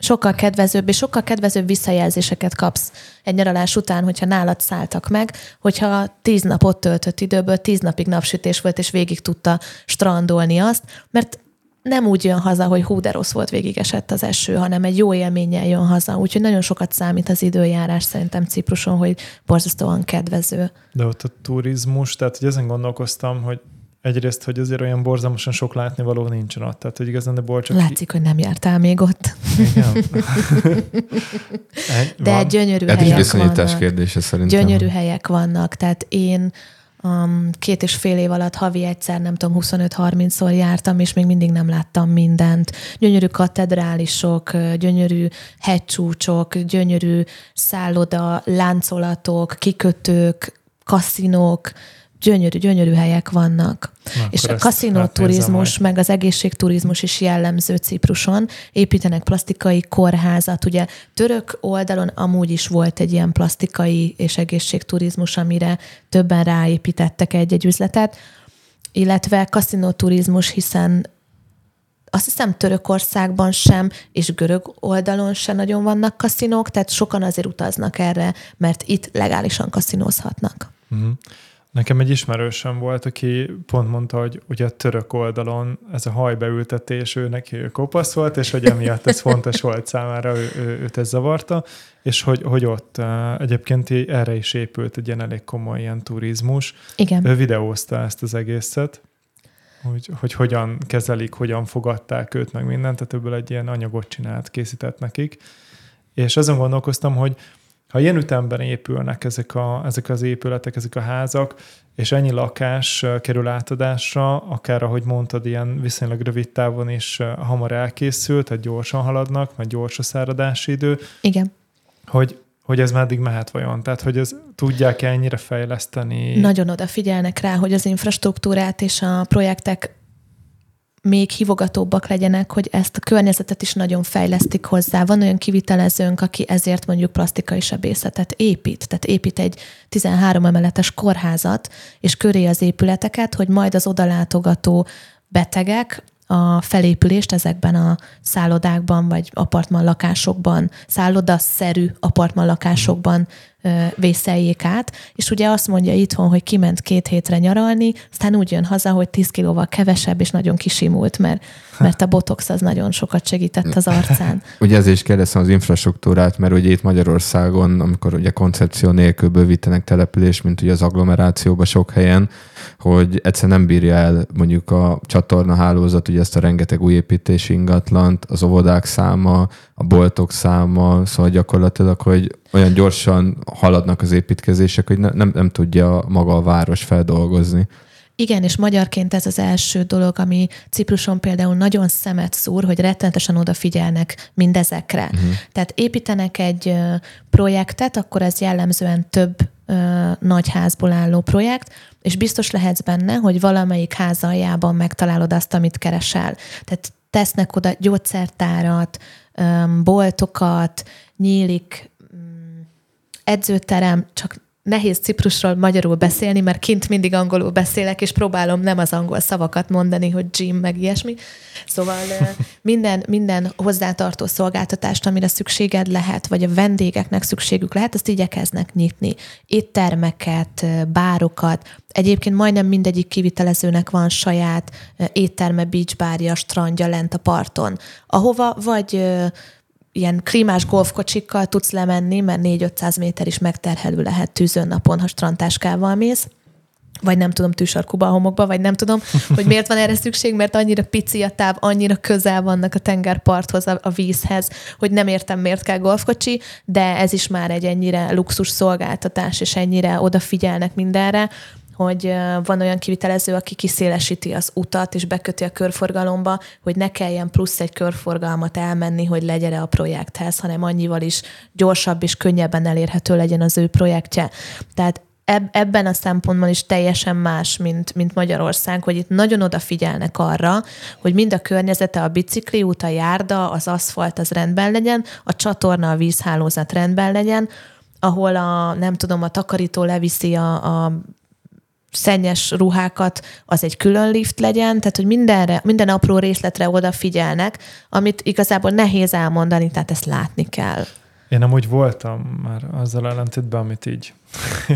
sokkal kedvezőbb, és sokkal kedvezőbb visszajelzéseket kapsz egy nyaralás után, hogyha nálad szálltak meg, hogyha tíz napot töltött időből, tíz napig napsütés volt, és végig tudta strandolni azt, mert nem úgy jön haza, hogy hú, de rossz volt, végig esett az eső, hanem egy jó élménnyel jön haza. Úgyhogy nagyon sokat számít az időjárás szerintem Cipruson, hogy borzasztóan kedvező. De ott a turizmus, tehát hogy ezen gondolkoztam, hogy egyrészt, hogy azért olyan borzalmasan sok látnivaló nincsen ott. Tehát, hogy igazán, de bol csak... Látszik, hogy nem jártál még ott. Igen. de van. Gyönyörű ez helyek vannak. Ez is viszonyítás kérdése szerintem. Gyönyörű helyek vannak. Tehát én Um, két és fél év alatt havi egyszer, nem tudom, huszonöt-harmincszor jártam, és még mindig nem láttam mindent. Gyönyörű katedrálisok, gyönyörű hegycsúcsok, gyönyörű szálloda, láncolatok, kikötők, kaszinók, gyönyörű, gyönyörű helyek vannak. Na, és a kaszinóturizmus, meg az egészségturizmus is jellemző Cipruson. Építenek plastikai kórházat. Ugye török oldalon amúgy is volt egy ilyen plastikai és egészségturizmus, amire többen ráépítettek egy-egy üzletet, illetve kaszinóturizmus, hiszen azt hiszem Törökországban sem, és görög oldalon sem nagyon vannak kaszinók, tehát sokan azért utaznak erre, mert itt legálisan kaszinózhatnak. Mm-hmm. Nekem egy ismerősöm volt, aki pont mondta, hogy ugye a török oldalon ez a hajbeültetés, ő neki ő kopasz volt, és hogy emiatt ez fontos volt számára, ő, ő, őt ez zavarta, és hogy, hogy ott egyébként erre is épült egy ilyen elég komoly ilyen turizmus. Igen. Ő videózta ezt az egészet, hogy, hogy hogyan kezelik, hogyan fogadták őt, meg mindent, tehát ebből egy ilyen anyagot csinált, készített nekik. És azon gondolkoztam, hogy ha ilyen ütemben épülnek ezek, a, ezek az épületek, ezek a házak, és ennyi lakás kerül átadásra, akár ahogy mondtad, ilyen viszonylag rövid távon is hamar elkészült, tehát gyorsan haladnak, mert gyors a száradási idő. Igen. Hogy, hogy ez meddig mehet vajon? Tehát, hogy ez, tudják-e ennyire fejleszteni? Nagyon odafigyelnek rá, hogy az infrastruktúrát és a projektek még hívogatóbbak legyenek, hogy ezt a környezetet is nagyon fejlesztik hozzá. Van olyan kivitelezőnk, aki ezért mondjuk plastikai sebészetet épít. Tehát épít egy tizenhárom emeletes kórházat, és köré az épületeket, hogy majd az odalátogató betegek a felépülést ezekben a szállodákban, vagy apartmanlakásokban, szállodaszerű apartmanlakásokban vészeljék át, és ugye azt mondja itthon, hogy kiment két hétre nyaralni, aztán úgy jön haza, hogy tíz kilóval kevesebb, és nagyon kisimult, mert, mert a botox az nagyon sokat segített az arcán. Ugye ezért is kérdeztem az infrastruktúrát, mert ugye itt Magyarországon, amikor ugye koncepció nélkül bővítenek települést, mint ugye az agglomerációban sok helyen, hogy egyszer nem bírja el mondjuk a csatornahálózat, ugye ezt a rengeteg új építési ingatlant, az óvodák száma, a boltok száma, szóval gyakorlatilag, hogy olyan gyorsan haladnak az építkezések, hogy ne, nem, nem tudja maga a város feldolgozni. Igen, és magyarként ez az első dolog, ami Cipruson például nagyon szemet szúr, hogy rettenetesen odafigyelnek mindezekre. Uh-huh. Tehát építenek egy projektet, akkor ez jellemzően több ö, nagy házból álló projekt, és biztos lehetsz benne, hogy valamelyik ház aljában megtalálod azt, amit keresel. Tehát tesznek oda gyógyszertárat, ö, boltokat, nyílik edzőterem, csak nehéz Ciprusról magyarul beszélni, mert kint mindig angolul beszélek, és próbálom nem az angol szavakat mondani, hogy gym, meg ilyesmi. Szóval minden, minden hozzátartó szolgáltatást, amire szükséged lehet, vagy a vendégeknek szükségük lehet, azt igyekeznek nyitni. Éttermeket, bárokat. Egyébként majdnem mindegyik kivitelezőnek van saját étterme, beachbárja, strandja lent a parton, ahova vagy ilyen klímás golfkocsikkal tudsz lemenni, mert négy-ötszáz méter is megterhelő lehet tűzön napon, ha strandtáskával mész, vagy nem tudom, tűsarkuba, homokba, vagy nem tudom, hogy miért van erre szükség, mert annyira pici a táv, annyira közel vannak a tengerparthoz, a vízhez, hogy nem értem, miért kell golfkocsi, de ez is már egy ennyire luxus szolgáltatás, és ennyire odafigyelnek mindenre, hogy van olyan kivitelező, aki kiszélesíti az utat, és beköti a körforgalomba, hogy ne kelljen plusz egy körforgalmat elmenni, hogy legyere a projekthez, hanem annyival is gyorsabb és könnyebben elérhető legyen az ő projektje. Tehát eb- ebben a szempontban is teljesen más, mint, mint Magyarország, hogy itt nagyon odafigyelnek arra, hogy mind a környezete, a bicikliút, a járda, az aszfalt az rendben legyen, a csatorna, a vízhálózat rendben legyen, ahol a, nem tudom, a takarító leviszi a, a szennyes ruhákat, az egy külön lift legyen, tehát, hogy mindenre, minden apró részletre odafigyelnek, amit igazából nehéz elmondani, tehát ezt látni kell. Én amúgy voltam már azzal ellentétben, amit így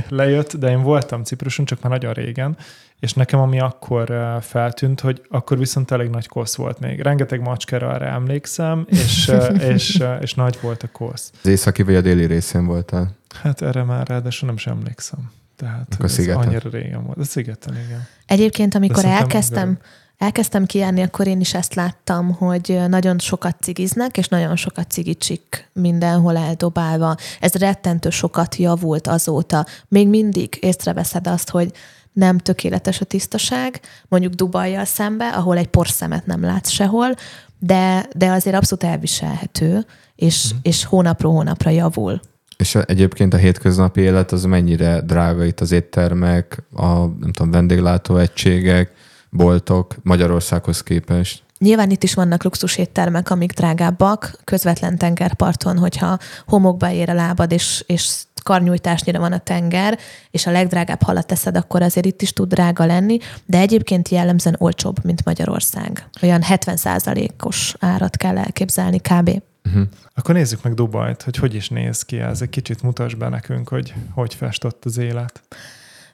lejött, de én voltam Cipruson, csak már nagyon régen, és nekem ami akkor feltűnt, hogy akkor viszont elég nagy kosz volt még. Rengeteg macskára arra emlékszem, és, és, és nagy volt a kosz. Az északi vagy a déli részén voltál? Hát erre már ráadásul nem sem emlékszem. Tehát a szigeten. Annyira régen volt. A szigeten, igen. Egyébként, amikor elkezdtem, elkezdtem kijárni, akkor én is ezt láttam, hogy nagyon sokat cigiznek, és nagyon sokat cigicsik mindenhol eldobálva. Ez rettentő sokat javult azóta. Még mindig észreveszed azt, hogy nem tökéletes a tisztaság, mondjuk Dubajjal szembe, ahol egy porszemet nem látsz sehol, de, de azért abszolút elviselhető, és, mm. és hónapról hónapra javul. És egyébként a hétköznapi élet az mennyire drága itt az éttermek, a nem tudom, vendéglátóegységek, boltok Magyarországhoz képest? Nyilván itt is vannak luxus éttermek, amik drágábbak, közvetlen tengerparton, hogyha homokba ér a lábad, és, és karnyújtásnyira van a tenger, és a legdrágább halat eszed, akkor azért itt is tud drága lenni, de egyébként jellemzően olcsóbb, mint Magyarország. Olyan hetven százalékos árat kell elképzelni kb. Uh-huh. Akkor nézzük meg Dubajt, hogy hogy is néz ki ez. Egy kicsit mutasd be nekünk, hogy hogy festett az élet.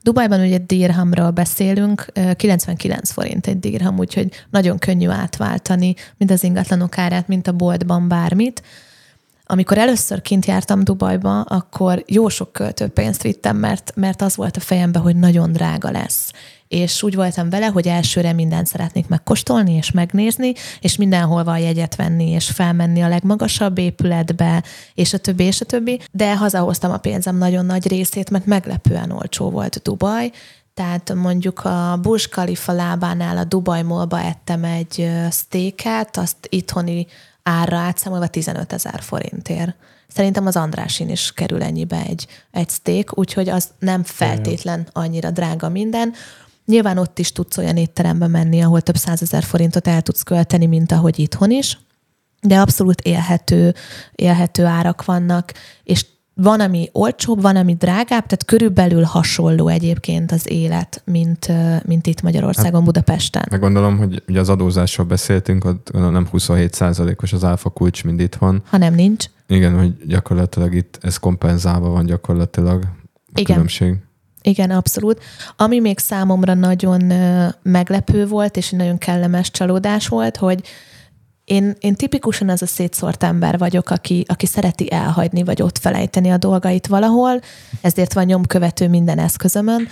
Dubajban ugye dirhamról beszélünk, kilencvenkilenc forint egy dirham, úgyhogy nagyon könnyű átváltani mind az ingatlanok árát, mint a boltban bármit. Amikor először kint jártam Dubajba, akkor jó sok költőpénzt vittem, mert, mert az volt a fejemben, hogy nagyon drága lesz. És úgy voltam vele, hogy elsőre mindent szeretnék megkóstolni és megnézni, és mindenholva jegyet venni, és felmenni a legmagasabb épületbe, és a többi, és a többi. De hazahoztam a pénzem nagyon nagy részét, mert meglepően olcsó volt Dubaj. Tehát mondjuk a Burj Khalifa lábánál a Dubai Mallba ettem egy sztéket, azt itthoni árra átszámolva tizenötezer forintért. Szerintem az Andrásin is kerül ennyibe egy, egy szték, úgyhogy az nem feltétlen annyira drága minden. Nyilván ott is tudsz olyan étterembe menni, ahol több százezer forintot el tudsz költeni, mint ahogy itthon is, de abszolút élhető, élhető árak vannak, és van, ami olcsóbb, van, ami drágább, tehát körülbelül hasonló egyébként az élet, mint, mint itt Magyarországon, hát, Budapesten. Meg gondolom, hogy ugye az adózásról beszéltünk, ott nem huszonhét százalékos az áfa kulcs, mint itthon. Ha nem nincs. Igen, hogy gyakorlatilag itt ez kompenzálva van gyakorlatilag a Igen. különbség. Igen, abszolút. Ami még számomra nagyon meglepő volt, és nagyon kellemes csalódás volt, hogy Én, én tipikusan az a szétszórt ember vagyok, aki, aki szereti elhagyni, vagy ott felejteni a dolgait valahol, ezért van nyomkövető minden eszközömön,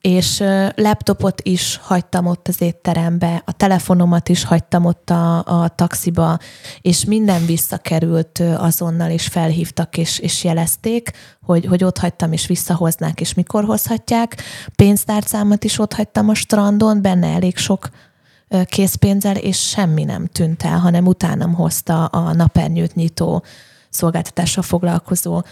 és laptopot is hagytam ott az étterembe, a telefonomat is hagytam ott a, a taxiba, és minden visszakerült azonnal, és felhívtak, és, és jelezték, hogy, hogy ott hagytam, és visszahoznák, és mikor hozhatják. Pénztárcámat is ott hagytam a strandon, benne elég sok készpénzzel, és semmi nem tűnt el, hanem utánam hozta a napernyőt nyitó szolgáltatással foglalkozó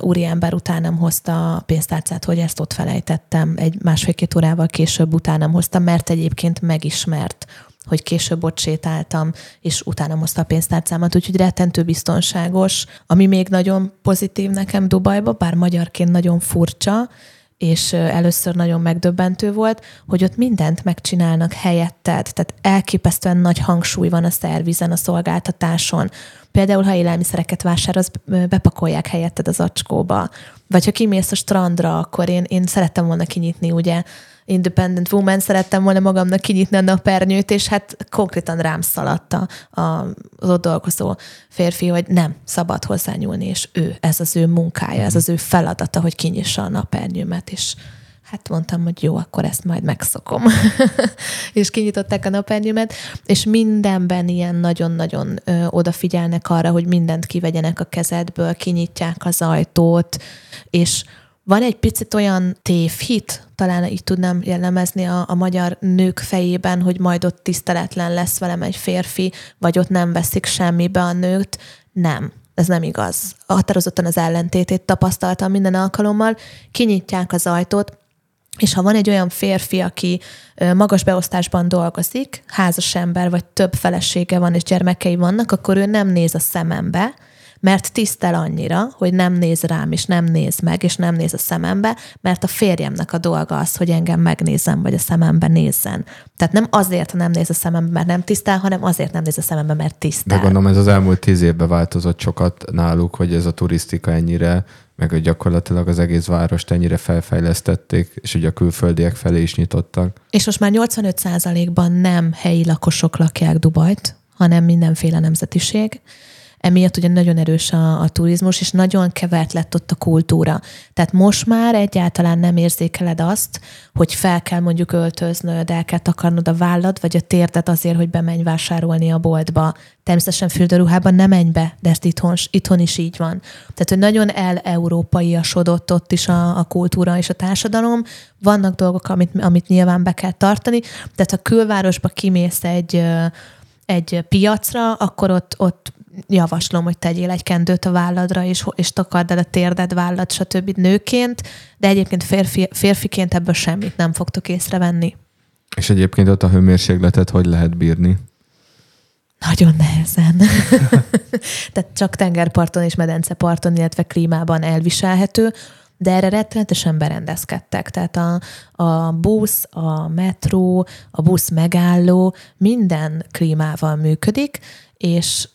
úriember, utánam hozta a pénztárcát, hogy ezt ott felejtettem. Egy másfél-két órával később utánam hozta, mert egyébként megismert, hogy később ott sétáltam, és utánam hozta a pénztárcámat, úgyhogy rettentő biztonságos. Ami még nagyon pozitív nekem Dubajba, bár magyarként nagyon furcsa, és először nagyon megdöbbentő volt, hogy ott mindent megcsinálnak helyetted, tehát elképesztően nagy hangsúly van a szervizen, a szolgáltatáson. Például, ha élelmiszereket vásárolsz, bepakolják helyetted az acskóba. Vagy ha kimész a strandra, akkor én, én szerettem volna kinyitni, ugye, independent woman, szerettem volna magamnak kinyitni a napernyőt, és hát konkrétan rám szaladt az ott dolgozó férfi, hogy nem szabad hozzányúlni, és ő, ez az ő munkája, ez az ő feladata, hogy kinyissa a napernyőmet, és hát mondtam, hogy jó, akkor ezt majd megszokom. És kinyitották a napernyőmet, és mindenben ilyen nagyon-nagyon ö, odafigyelnek arra, hogy mindent kivegyenek a kezedből, kinyitják az ajtót, és van egy picit olyan tévhit, talán így tudnám jellemezni a, a magyar nők fejében, hogy majd ott tiszteletlen lesz velem egy férfi, vagy ott nem veszik semmibe a nőt. Nem, ez nem igaz. Határozottan az ellentétét tapasztaltam minden alkalommal. Kinyitják az ajtót, és ha van egy olyan férfi, aki magas beosztásban dolgozik, házas ember, vagy több felesége van, és gyermekei vannak, akkor ő nem néz a szemembe, mert tisztel annyira, hogy nem néz rám, és nem néz meg, és nem néz a szemembe, mert a férjemnek a dolga az, hogy engem megnézem, vagy a szemembe nézzen. Tehát nem azért nem néz a szemembe, mert nem tisztel, hanem azért nem néz a szemembe, mert tisztel. De gondolom, ez az elmúlt tíz évben változott sokat náluk, hogy ez a turisztika ennyire, meg hogy gyakorlatilag az egész várost ennyire felfejlesztették, és ugye a külföldiek felé is nyitottak. És most már nyolcvanöt százalékban nem helyi lakosok lakják Dubajt, hanem mindenféle nemzetiség. Emiatt ugye nagyon erős a, a turizmus, és nagyon kevert lett ott a kultúra. Tehát most már egyáltalán nem érzékeled azt, hogy fel kell mondjuk öltöznöd, el kell takarnod a vállad, vagy a térdet azért, hogy bemenj vásárolni a boltba. Természetesen fürdőruhában nem menj be, de ezt itthon, itthon is így van. Tehát, hogy nagyon el-európaiasodott ott is a, a kultúra és a társadalom. Vannak dolgok, amit, amit nyilván be kell tartani. Tehát, ha külvárosba kimész egy, egy piacra, akkor ott, ott javaslom, hogy tegyél egy kendőt a válladra, és, és takard el a térded, vállad, stb. Nőként, de egyébként férfi, férfiként ebből semmit nem fogtok észrevenni. És egyébként ott a hőmérsékletet hogy lehet bírni? Nagyon nehezen. Tehát csak tengerparton és medenceparton, illetve klímában elviselhető, de erre rettenetesen berendezkedtek. Tehát a, a busz, a metró, a busz megálló minden klímával működik, és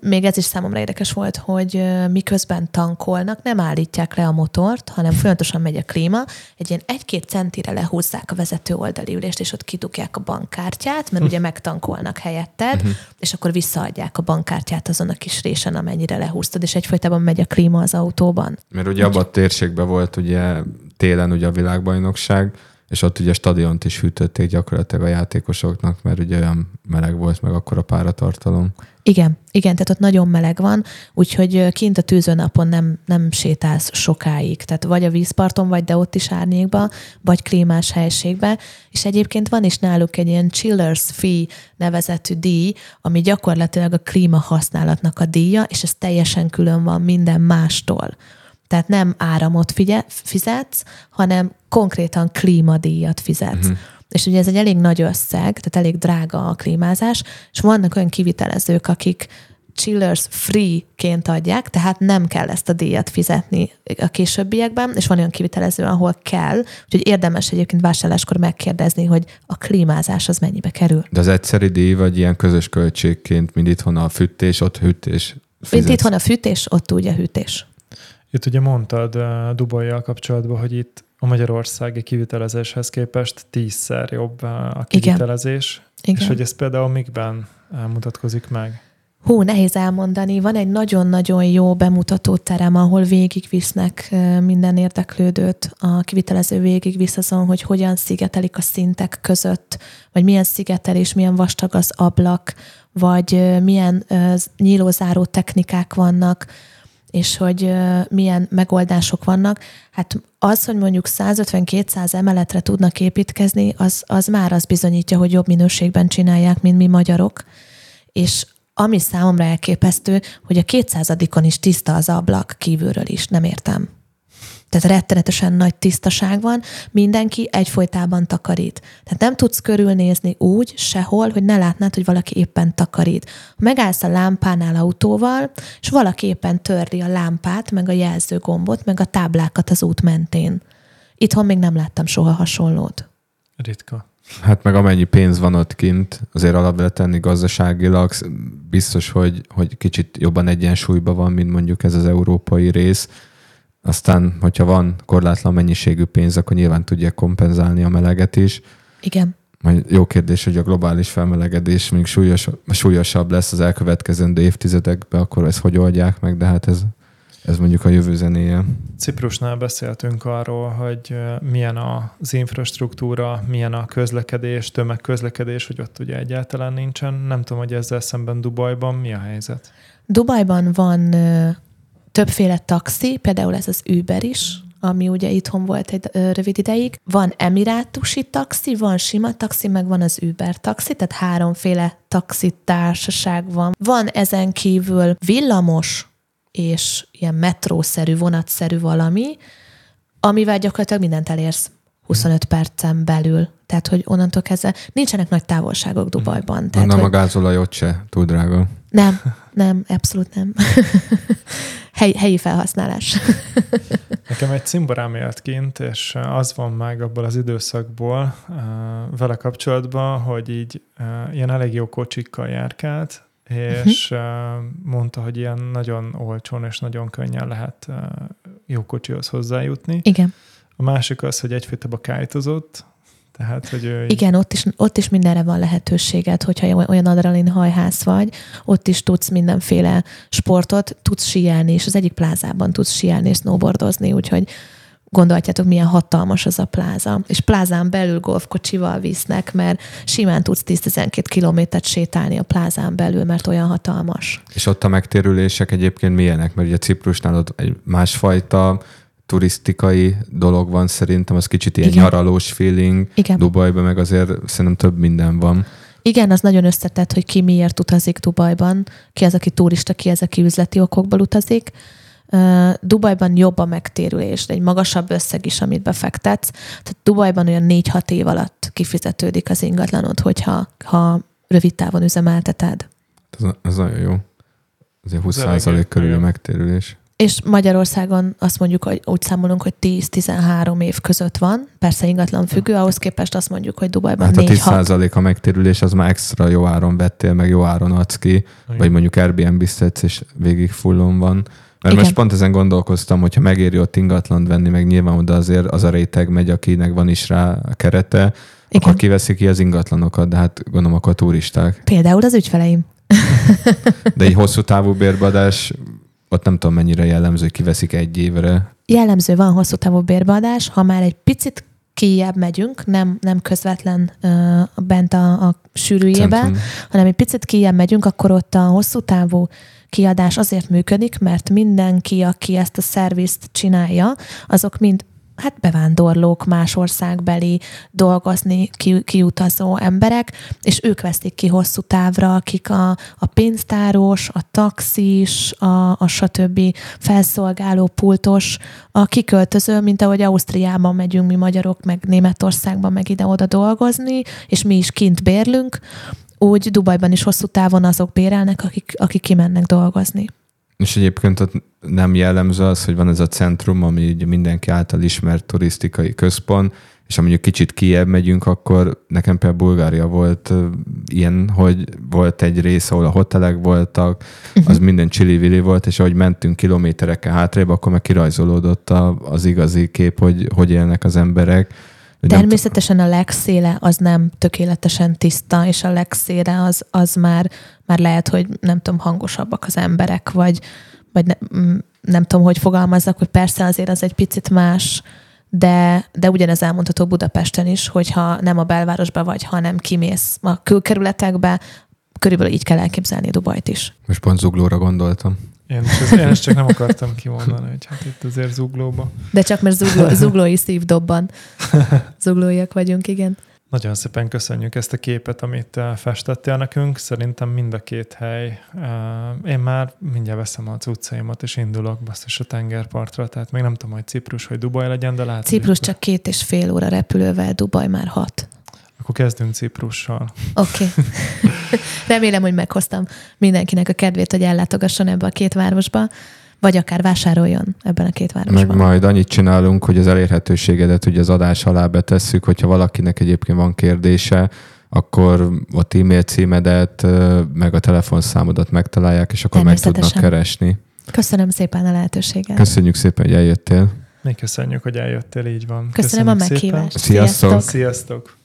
még ez is számomra érdekes volt, hogy miközben tankolnak, nem állítják le a motort, hanem folyamatosan megy a klíma, egy ilyen egy-két centire lehúzzák a vezető oldali ülést, és ott kidugják a bankkártyát, mert ugye megtankolnak helyetted, uh-huh. és akkor visszaadják a bankkártyát azon a kis résen, amennyire lehúztad, és egyfolytában megy a klíma az autóban. Mert ugye abban a térségben volt ugye télen ugye a világbajnokság, és ott ugye stadiont is hűtötték gyakorlatilag a játékosoknak, mert ugye olyan meleg volt meg akkor a páratartalom. Igen, igen, tehát ott nagyon meleg van, úgyhogy kint a tűzőnapon nem, nem sétálsz sokáig. Tehát vagy a vízparton, vagy de ott is árnyékba, vagy klímás helységbe. És egyébként van is náluk egy ilyen chillers fee nevezetű díj, ami gyakorlatilag a klíma használatnak a díja, és ez teljesen külön van minden mástól. Tehát nem áramot figye, fizetsz, hanem konkrétan klímadíjat fizetsz. Uh-huh. És ugye ez egy elég nagy összeg, tehát elég drága a klímázás, és vannak olyan kivitelezők, akik chillers free-ként adják, tehát nem kell ezt a díjat fizetni a későbbiekben, és van olyan kivitelező, ahol kell, úgyhogy érdemes egyébként vásárláskor megkérdezni, hogy a klímázás az mennyibe kerül. De az egyszeri díj, vagy ilyen közös költségként, mint itthon a fűtés, ott hűtés fizetsz? Mint itthon a fűtés, ott úgy a hűtés. Itt ugye mondtad Dubajjal kapcsolatban, hogy itt a magyarországi kivitelezéshez képest tízszer jobb a kivitelezés. Igen. És hogy ez például mikben mutatkozik meg? Hú, nehéz elmondani. Van egy nagyon-nagyon jó bemutató terem, ahol végigvisznek minden érdeklődőt. A kivitelező végigvisz azon, hogy hogyan szigetelik a szintek között, vagy milyen szigetelés, milyen vastag az ablak, vagy milyen nyílózáró technikák vannak, és hogy milyen megoldások vannak. Hát az, hogy mondjuk százötven-kétszáz emeletre tudnak építkezni, az, az már az bizonyítja, hogy jobb minőségben csinálják, mint mi magyarok. És ami számomra elképesztő, hogy a kétszázadikon is tiszta az ablak kívülről is. Nem értem. Tehát rettenetesen nagy tisztaság van, mindenki egyfolytában takarít. Tehát nem tudsz körülnézni úgy sehol, hogy ne látnád, hogy valaki éppen takarít. Megállsz a lámpánál autóval, és valaki éppen törli a lámpát, meg a jelzőgombot, meg a táblákat az út mentén. Itthon még nem láttam soha hasonlót. Ritka. Hát meg amennyi pénz van ott kint, azért alapvetően gazdaságilag biztos, hogy, hogy kicsit jobban egyensúlyban van, mint mondjuk ez az európai rész. Aztán, hogyha van korlátlan mennyiségű pénz, akkor nyilván tudják kompenzálni a meleget is. Igen. Majd jó kérdés, hogy a globális felmelegedés még súlyos, súlyosabb lesz az elkövetkezendő évtizedekben, akkor ezt hogy oldják meg, de hát ez, ez mondjuk a jövő zenéje. Ciprusnál beszéltünk arról, hogy milyen az infrastruktúra, milyen a közlekedés, tömegközlekedés, hogy ott ugye egyáltalán nincsen. Nem tudom, hogy ezzel szemben Dubajban mi a helyzet? Dubajban van... többféle taxi, például ez az Uber is, ami ugye itthon volt egy rövid ideig. Van emirátusi taxi, van sima taxi, meg van az Uber taxi, tehát háromféle taxitársaság van. Van ezen kívül villamos és ilyen metrószerű, vonatszerű valami, amivel gyakorlatilag mindent elérsz huszonöt percen belül. Tehát, hogy onnantól kezdve nincsenek nagy távolságok Dubajban. Tehát, nem hogy... a gázolaj ott se túl drága. Nem, nem, abszolút nem. Hely, helyi felhasználás. Nekem egy cimborám élt kint, és az van meg abból az időszakból vele kapcsolatban, hogy így ilyen elég jó kocsikkal járkált, és uh-huh. mondta, hogy ilyen nagyon olcsón és nagyon könnyen lehet jó kocsihoz hozzájutni. Igen. A másik az, hogy egyfajtában kájtozott, Tehát, hogy ő... Igen, ott is, ott is mindenre van lehetőséged, hogyha olyan adrenalinhajhász vagy, ott is tudsz mindenféle sportot, tudsz síelni, és az egyik plázában tudsz síelni és snowboardozni, úgyhogy gondolhatjátok, milyen hatalmas az a pláza. És plázán belül golfkocsival visznek, mert simán tudsz tíz-tizenkét kilométert sétálni a plázán belül, mert olyan hatalmas. És ott a megtérülések egyébként milyenek? Mert ugye Ciprusnál ott egy másfajta turisztikai dolog van szerintem, az kicsit ilyen Igen. nyaralós feeling. Igen. Dubajban meg azért szerintem több minden van. Igen, az nagyon összetett, hogy ki miért utazik Dubajban, ki az, aki turista, ki az, aki üzleti okokból utazik. Uh, Dubajban jobb a megtérülés, de egy magasabb összeg is, amit befektetsz. Tehát Dubajban olyan négy-hat év alatt kifizetődik az ingatlanod, hogyha ha rövid távon üzemelteted. Ez, ez nagyon jó. Azért húsz százalék körül a megtérülés. És Magyarországon azt mondjuk, hogy úgy számolunk, hogy tíz-tizenhárom év között van, persze ingatlan függő, ahhoz képest azt mondjuk, hogy Dubajban négy-hat. Hát a tíz százalék a megtérülés, az már extra jó áron vettél, meg jó áron adsz ki, Igen. vagy mondjuk Airbnb-szetsz, és végig fullon van. Mert Igen. most pont ezen gondolkoztam, hogyha megéri ott ingatlant venni, meg nyilván oda azért az a réteg megy, akinek van is rá a kerete, Igen. akkor kiveszik ki az ingatlanokat, de hát gondolom, akkor turisták. Például az ügyfeleim. De egy hosszú távú bérbadás... Ott nem tudom, mennyire jellemző, kiveszik egy évre. Jellemző, van hosszú távú bérbeadás. Ha már egy picit kijebb megyünk, nem, nem közvetlen uh, bent a, a sűrűjében, hanem egy picit kijebb megyünk, akkor ott a hosszú távú kiadás azért működik, mert mindenki, aki ezt a szervizt csinálja, azok mind hát bevándorlók, más országbeli, dolgozni, ki, kiutazó emberek, és ők veszik ki hosszú távra, akik a, a pénztáros, a taxis, a, a stb. Felszolgáló pultos, a kiköltöző, mint ahogy Ausztriában megyünk mi magyarok, meg Németországban, meg ide-oda dolgozni, és mi is kint bérlünk, úgy Dubajban is hosszú távon azok bérelnek, akik, akik kimennek dolgozni. És egyébként ott nem jellemző az, hogy van ez a centrum, ami ugye mindenki által ismert turisztikai központ, és ha mondjuk kicsit kijebb megyünk, akkor nekem például Bulgária volt ilyen, hogy volt egy rész, ahol a hotelek voltak, az minden csili-vili volt, és ahogy mentünk kilométerekkel hátrébb, akkor meg kirajzolódott a, az igazi kép, hogy hogy élnek az emberek. Természetesen a legszéle az nem tökéletesen tiszta, és a legszéle az, az már, már lehet, hogy nem tudom, hangosabbak az emberek, vagy, vagy ne, nem tudom, hogy fogalmazzak, hogy persze azért az egy picit más, de, de ugyanez elmondható Budapesten is, hogyha nem a belvárosba vagy, hanem kimész a külkerületekbe, körülbelül így kell elképzelni Dubajt is. Most pont Zuglóra gondoltam. Én is, az, én is csak nem akartam kimondani, hogy hát itt azért Zuglóba. De csak mert zugló, zuglói szív dobban. Zuglóiak vagyunk, igen. Nagyon szépen köszönjük ezt a képet, amit festettél nekünk. Szerintem mind a két hely. Én már mindjárt veszem a cuccaimat, és indulok basszus a tengerpartra. Tehát még nem tudom, hogy Ciprus, hogy Dubaj legyen, de látod. Ciprus csak akkor... két és fél óra repülővel, Dubaj már hat. Akkor kezdünk Ciprussal. Oké. Okay. Remélem, hogy meghoztam mindenkinek a kedvét, hogy ellátogasson ebbe a két városba, vagy akár vásároljon ebben a két városban. Meg majd annyit csinálunk, hogy az elérhetőségedet ugye az adás alá betesszük, hogyha valakinek egyébként van kérdése, akkor ott e-mail címedet, meg a telefonszámodat megtalálják, és akkor meg tudnak keresni. Köszönöm szépen a lehetőséget. Köszönjük szépen, hogy eljöttél. Mi köszönjük, hogy eljöttél, így van. Köszönöm, Köszönöm a meghívást. Sziasztok. Sziasztok.